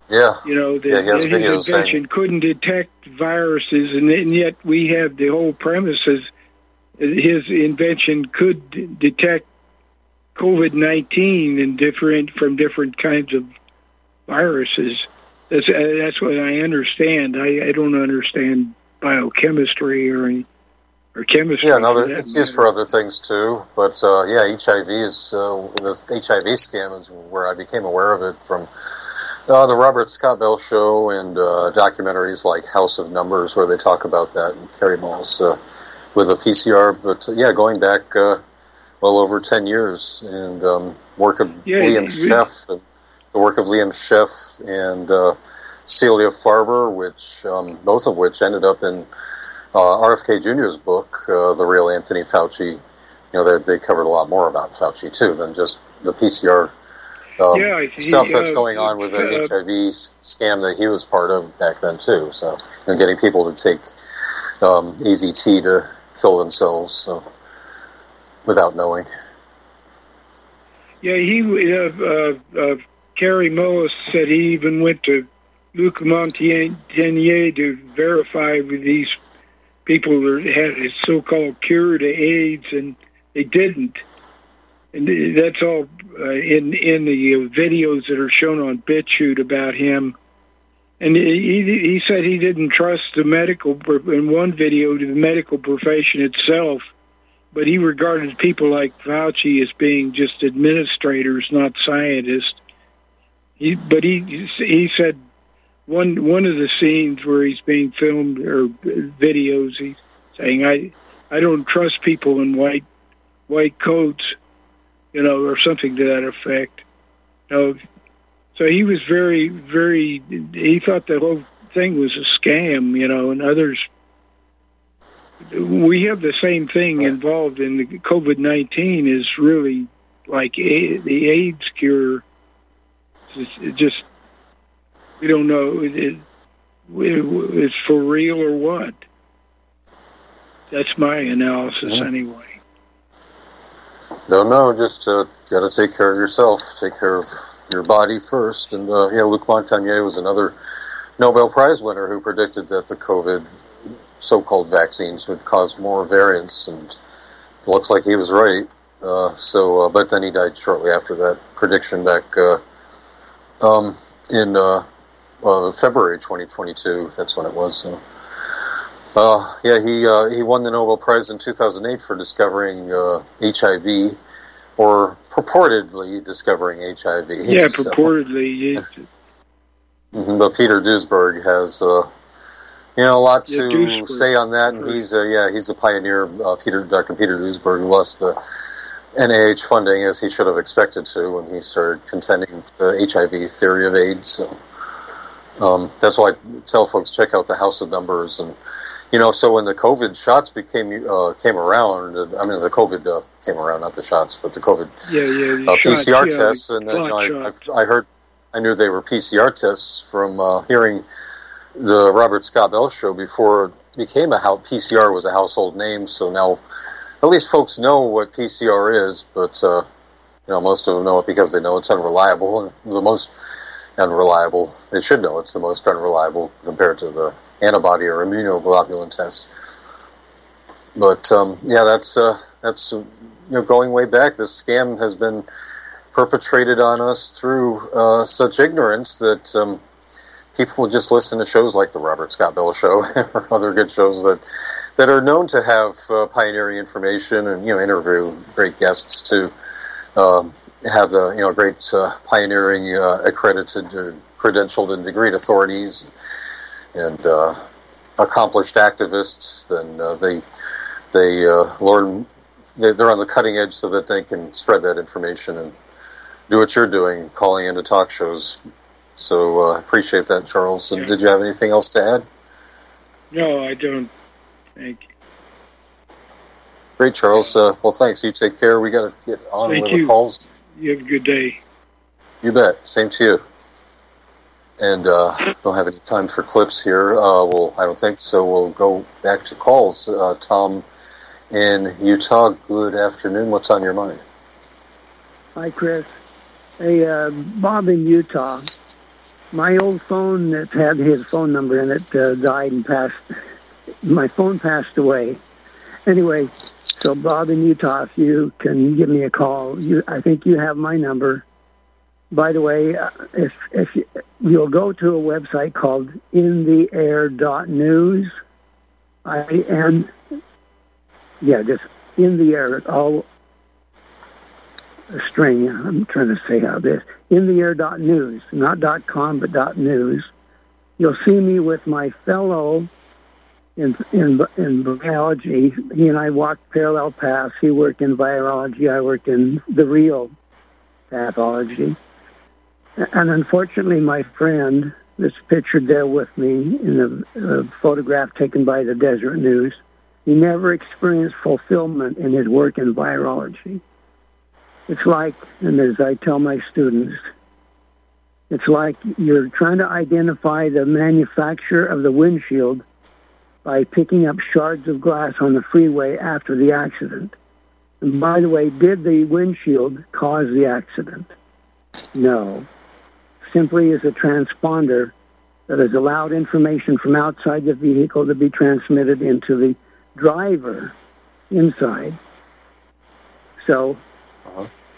Yeah, you know, the, yeah, his invention saying. couldn't detect viruses, and, and yet we have the whole premise is his invention could d- detect COVID nineteen and different from different kinds of viruses. That's uh, that's what I understand. I, I don't understand biochemistry or or chemistry. Yeah, no, it's matter. used for other things too. But uh, yeah, H I V is uh, the H I V scam is where I became aware of it from. Uh, the Robert Scott Bell Show and uh, documentaries like House of Numbers, where they talk about that, and Kary Mullis uh, with the P C R. But uh, yeah, going back uh, well over ten years, and um, work of yeah, Liam Scheff, and the work of Liam Scheff and uh, Celia Farber, which um, both of which ended up in uh, R F K Junior's book, uh, The Real Anthony Fauci. You know, they, they covered a lot more about Fauci too than just the P C R. Um, yeah, he, stuff that's uh, going on with the uh, H I V scam that he was part of back then too. So, and getting people to take um, E Z T to kill themselves so, without knowing. Yeah, he uh, uh, uh, Kary Mullis said he even went to Luc Montagnier to verify with these people that had a so-called cure to AIDS, and they didn't. And that's all uh, in in the uh, videos that are shown on BitChute about him. And he he said he didn't trust the medical, in one video, to the medical profession itself, but he regarded people like Fauci as being just administrators, not scientists. He, but he he said one one of the scenes where he's being filmed or videos, he's saying, I I don't trust people in white white coats. You know, or something to that effect. You know, so he was very, very. He thought the whole thing was a scam. You know, and others. We have the same thing involved in the COVID nineteen. Is really like a, the AIDS cure. It's just, just we don't know. It, it, it's for real or what? That's my analysis, mm-hmm. anyway. Don't know. Just uh, got to take care of yourself. Take care of your body first. And uh, yeah, Luc Montagnier was another Nobel Prize winner who predicted that the COVID so-called vaccines would cause more variants, and it looks like he was right. Uh, so, uh, but then he died shortly after that prediction back uh, um, in uh, uh, February twenty twenty-two. That's when it was. So. Uh, yeah, he uh, he won the Nobel Prize in two thousand eight for discovering uh, H I V, or purportedly discovering H I V. Yeah, so. purportedly. Mm-hmm. But Peter Duesberg has, uh, you know, a lot yeah, to Duesberg. say on that. And he's uh, yeah, he's the pioneer, uh, Peter Doctor Peter Duesberg, who lost the N I H funding as he should have expected to when he started contending with the H I V theory of AIDS. So um, that's why I tell folks check out the House of Numbers. And you know, so when the COVID shots became uh, came around, I mean, the COVID uh, came around, not the shots, but the COVID yeah, yeah, the uh, shot, P C R yeah, tests, and then you know, I, I heard, I knew they were P C R tests from uh, hearing the Robert Scott Bell Show before it became a how P C R was a household name. So now at least folks know what P C R is, but uh, you know, most of them know it because they know it's unreliable, and the most unreliable. They should know it's the most unreliable compared to the antibody or immunoglobulin test. But um, yeah, that's uh, that's you know, going way back. This scam has been perpetrated on us through uh, such ignorance that um, people just listen to shows like the Robert Scott Bell Show or other good shows that that are known to have uh, pioneering information and you know interview great guests to um, have the you know great uh, pioneering uh, accredited, uh, credentialed, and degreed authorities and uh, accomplished activists. Then uh, they they uh, learn they're on the cutting edge so that they can spread that information and do what you're doing, calling into talk shows. So I uh, appreciate that, Charles. And yeah. Did you have anything else to add? No, I don't. Thank you. Great, Charles. Uh, well, thanks. You take care. We got to get on Thank with you. the calls. You have a good day. You bet. Same to you. And uh, don't have any time for clips here. Uh, well, I don't think so. We'll go back to calls. Uh, Tom in Utah, good afternoon. What's on your mind? Hi, Chris. Hey, uh, Bob in Utah. My old phone that had his phone number in it uh, died and passed. My phone passed away. Anyway, so Bob in Utah, if you can give me a call, you, I think you have my number. By the way, uh, if if you, you'll go to a website called in the air dot news, I am yeah, just in the air all. A string. I'm trying to say how this in the air dot news, not dot com, but dot news. You'll see me with my fellow in in in biology. He and I walked parallel paths. He worked in virology. I worked in the real pathology. And unfortunately, my friend that's pictured there with me in a, a photograph taken by the Deseret News, he never experienced fulfillment in his work in virology. It's like, and as I tell my students, it's like you're trying to identify the manufacturer of the windshield by picking up shards of glass on the freeway after the accident. And by the way, did the windshield cause the accident? No. Simply is a transponder that has allowed information from outside the vehicle to be transmitted into the driver inside. So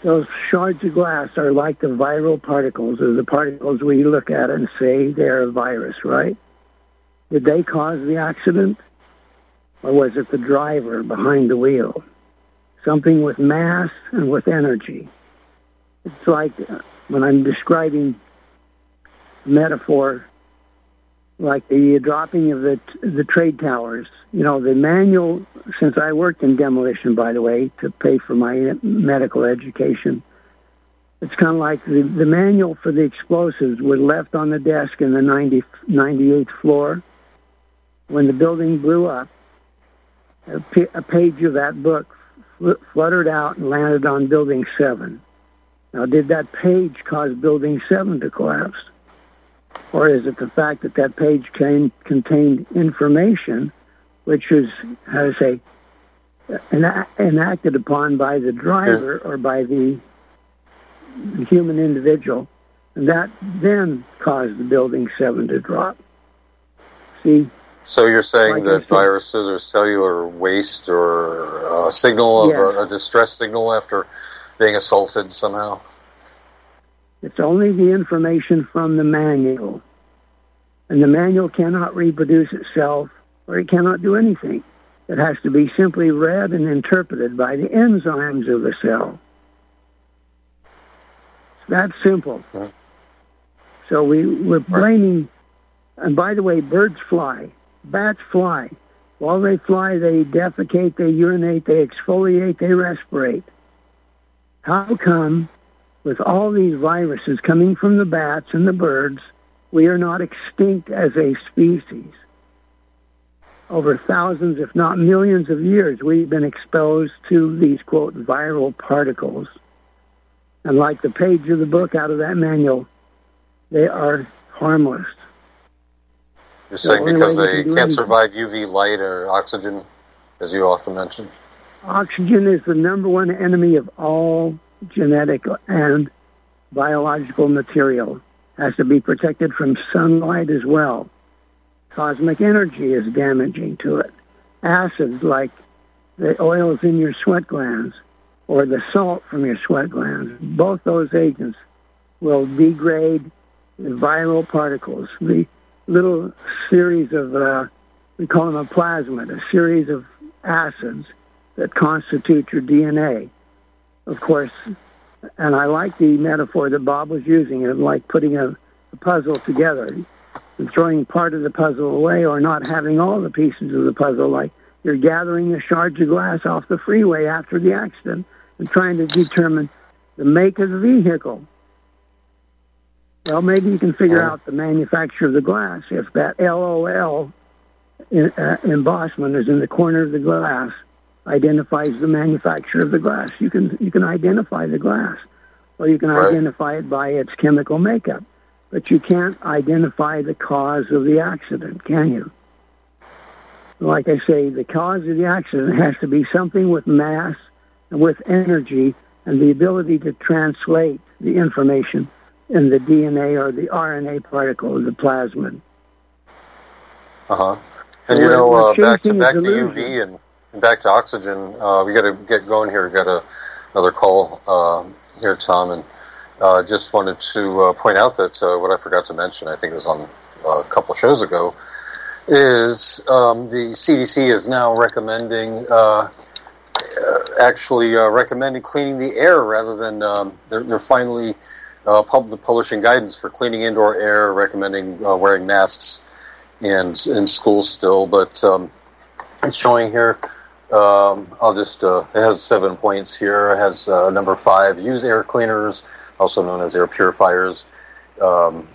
those shards of glass are like the viral particles, or the particles we look at and say they're a virus, right? Did they cause the accident? Or was it the driver behind the wheel? Something with mass and with energy. It's like when I'm describing a metaphor, like the dropping of the the trade towers. You know, the manual, since I worked in demolition, by the way, to pay for my medical education, it's kind of like the, the manual for the explosives were left on the desk in the ninety, ninety-eighth floor. When the building blew up, a, p- a page of that book fl- fluttered out and landed on Building seven. Now, did that page cause Building seven to collapse? Or is it the fact that that page came, contained information which is, how to say, enacted upon by the driver or by the human individual, and that then caused the Building seven to drop? See? So you're saying like that viruses are cellular waste or a signal of yes. a, a distress signal after being assaulted somehow? It's only the information from the manual. And the manual cannot reproduce itself, or it cannot do anything. It has to be simply read and interpreted by the enzymes of the cell. It's that simple. Okay. So we, we're blaming... And by the way, birds fly. Bats fly. While they fly, they defecate, they urinate, they exfoliate, they respirate. How come... with all these viruses coming from the bats and the birds, we are not extinct as a species? Over thousands, if not millions of years, we've been exposed to these, quote, viral particles. And like the page of the book out of that manual, they are harmless. You're saying because they can't survive U V light or oxygen, as you often mention? Oxygen is the number one enemy of all genetic and biological material. Has to be protected from sunlight as well. Cosmic energy is damaging to it. Acids like the oils in your sweat glands or the salt from your sweat glands, both those agents will degrade the viral particles, the little series of, uh, we call them a plasmid, a series of acids that constitute your D N A. Of course, and I like the metaphor that Bob was using, of like putting a, a puzzle together and throwing part of the puzzle away or not having all the pieces of the puzzle, like you're gathering the shards of glass off the freeway after the accident and trying to determine the make of the vehicle. Well, maybe you can figure out the manufacture of the glass if that L O L in, uh, embossment is in the corner of the glass. Identifies the manufacturer of the glass. You can you can identify the glass, or you can right. identify it by its chemical makeup, but you can't identify the cause of the accident, can you? Like I say, the cause of the accident has to be something with mass and with energy and the ability to translate the information in the D N A or the R N A particle of the plasmid. Uh-huh. And, you know, uh, back to back to U V and... Back to oxygen. Uh, we got to get going here. We got a, another call uh, here, Tom, and uh, just wanted to uh, point out that uh, what I forgot to mention, I think it was on uh, a couple shows ago, is um, the C D C is now recommending, uh, actually uh, recommending cleaning the air rather than um, they're, they're finally uh, pub- publishing guidance for cleaning indoor air, recommending uh, wearing masks and in schools still, but um, it's showing here. Um, I'll just, uh, it has seven points here. It has uh, number five, use air cleaners, also known as air purifiers. Um,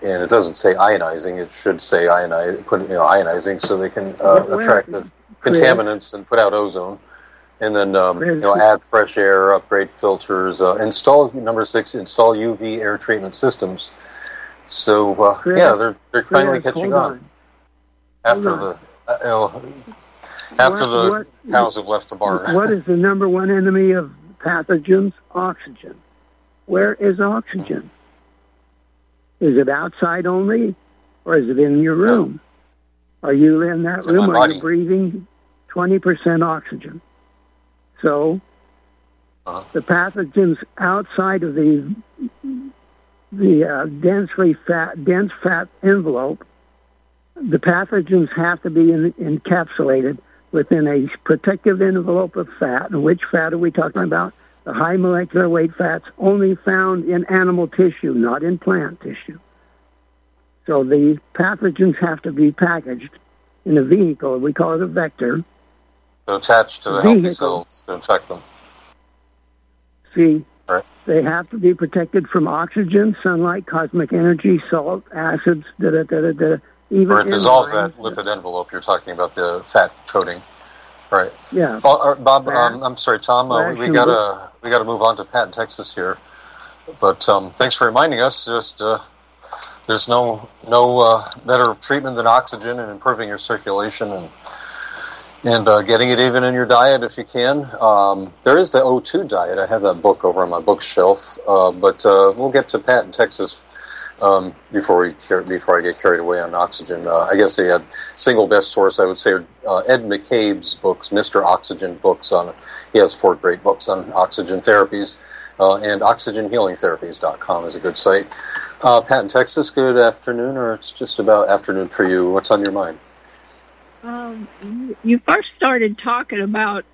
and it doesn't say ionizing. It should say ionize, put, you know, ionizing so they can uh, attract the contaminants and put out ozone. And then, um, you know, add fresh air, upgrade filters, uh, install, number six, install U V air treatment systems. So, uh, yeah, they're, they're finally catching on after the, uh, you know, After what, the cows have left the barn. What is the number one enemy of pathogens? Oxygen. Where is oxygen? Is it outside only, or is it in your room? Yeah. Are you in that it's room? In Are you breathing twenty percent oxygen? So uh-huh. the pathogens outside of the the uh, densely fat, dense fat envelope, the pathogens have to be in, encapsulated within a protective envelope of fat. And which fat are we talking about? The high molecular weight fats only found in animal tissue, not in plant tissue. So the pathogens have to be packaged in a vehicle. We call it a vector. So attached to the healthy cells to infect them. See, right. They have to be protected from oxygen, sunlight, cosmic energy, salt, acids, da-da-da-da-da. Even or it dissolves that lipid envelope. You're talking about the fat coating, right? Yeah. Bob, um, I'm sorry, Tom. Uh, we gotta we gotta move on to Pat in Texas here, but um, thanks for reminding us. Just uh, there's no no uh, better treatment than oxygen and improving your circulation and and uh, getting it even in your diet if you can. Um, there is the O two diet. I have that book over on my bookshelf, uh, but uh, we'll get to Pat in Texas. Um, before we before I get carried away on oxygen, uh, I guess the single best source I would say are uh, Ed McCabe's books, Mister Oxygen books on. He has four great books on oxygen therapies, uh, and oxygen healing therapies dot com is a good site. Uh, Pat in Texas, good afternoon, or it's just about afternoon for you. What's on your mind? Um, you first started talking about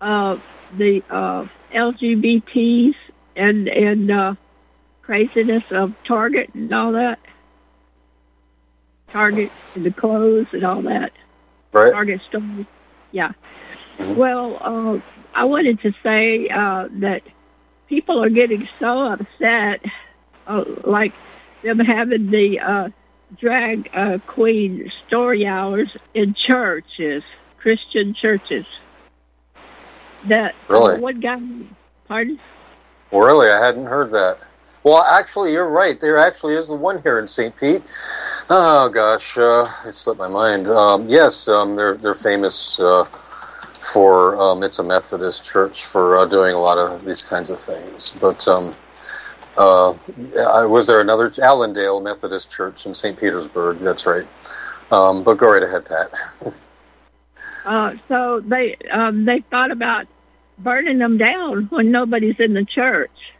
uh, the uh, L G B Ts and and. Uh, craziness of Target and all that. Target and the clothes and all that. Right. Target stores. Yeah. Mm-hmm. Well, uh, I wanted to say uh, that people are getting so upset, uh, like them having the uh, drag uh, queen story hours in churches, Christian churches. That really? Uh, one guy, pardon? Well, really, I hadn't heard that. Well, actually, you're right. There actually is the one here in Saint Pete. Oh, gosh, uh, it slipped my mind. Um, yes, um, they're they're famous uh, for, um, it's a Methodist church, for uh, doing a lot of these kinds of things. But um, uh, was there another? Allendale Methodist Church in Saint Petersburg, that's right. Um, but go right ahead, Pat. uh, so they um, they thought about burning them down when nobody's in the church.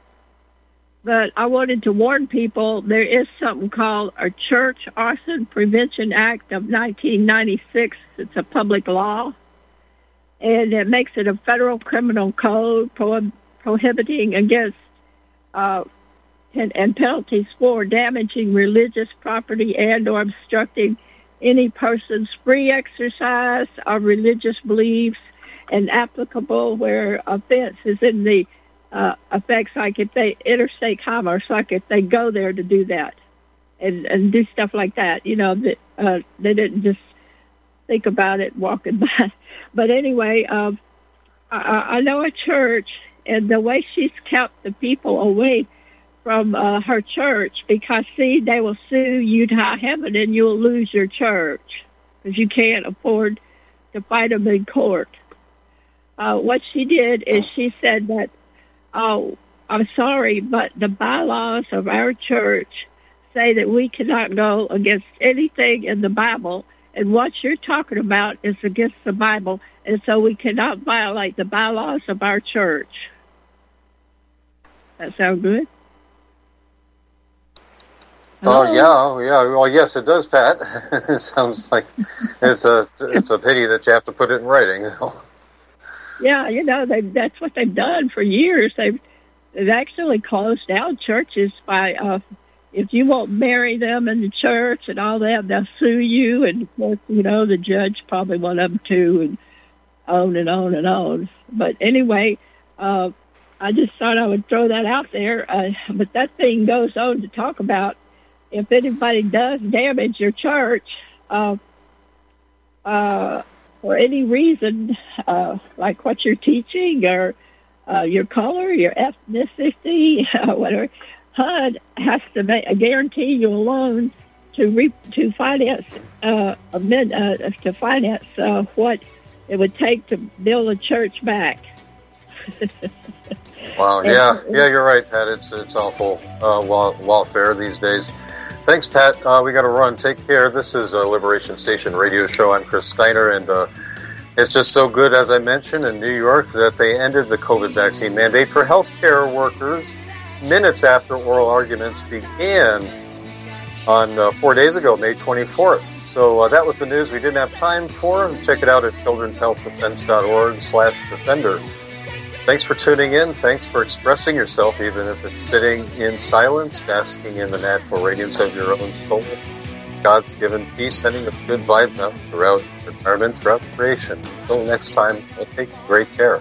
But I wanted to warn people, there is something called a Church Arson Prevention Act of nineteen ninety-six. It's a public law, and it makes it a federal criminal code pro- prohibiting against uh, and, and penalties for damaging religious property and or obstructing any person's free exercise of religious beliefs, and applicable where offense is in the uh, effects, like if they interstate commerce, like if they go there to do that and, and do stuff like that. You know, that, uh, they didn't just think about it walking by. But anyway, uh, I, I know a church, and the way she's kept the people away from uh, her church, because, see, they will sue you to high heaven and you'll lose your church because you can't afford to fight them in court. Uh, what she did is she said that, oh, I'm sorry, but the bylaws of our church say that we cannot go against anything in the Bible, and what you're talking about is against the Bible, and so we cannot violate the bylaws of our church. That sound good? Oh, uh, yeah, yeah. Well, yes, it does, Pat. It sounds like it's a it's a pity that you have to put it in writing. Yeah, you know, they, that's what they've done for years. They've, they've actually closed down churches by, uh, if you won't marry them in the church and all that, they'll sue you. And, of course, you know, the judge probably went up to, and on and on and on. But anyway, uh, I just thought I would throw that out there. Uh, but that thing goes on to talk about if anybody does damage your church, uh, uh, for any reason, uh, like what you're teaching, or uh, your color, your ethnicity, whatever, H U D has to make, uh, guarantee you a loan to re- to finance uh, amend, uh, to finance uh, what it would take to build a church back. Wow! Yeah, yeah, you're right, Pat. It's it's awful uh, welfare these days. Thanks, Pat. Uh, we got to run. Take care. This is a Liberation Station radio show. I'm Chris Steiner, and uh, it's just so good, as I mentioned, in New York that they ended the COVID vaccine mandate for healthcare workers minutes after oral arguments began on uh, four days ago, May twenty-fourth. So uh, that was the news we didn't have time for. Check it out at children's health defense dot org slash defender. Thanks for tuning in. Thanks for expressing yourself, even if it's sitting in silence, basking in the natural radiance of your own soul. God's given peace, sending a good vibe out throughout your environment, throughout creation. Until next time, I'll take great care.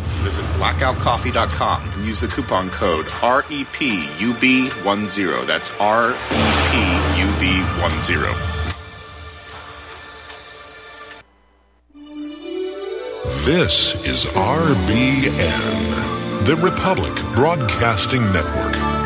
Visit blackout coffee dot com and use the coupon code R E P U B one zero. That's R E P U B one zero. This is R B N, the Republic Broadcasting Network.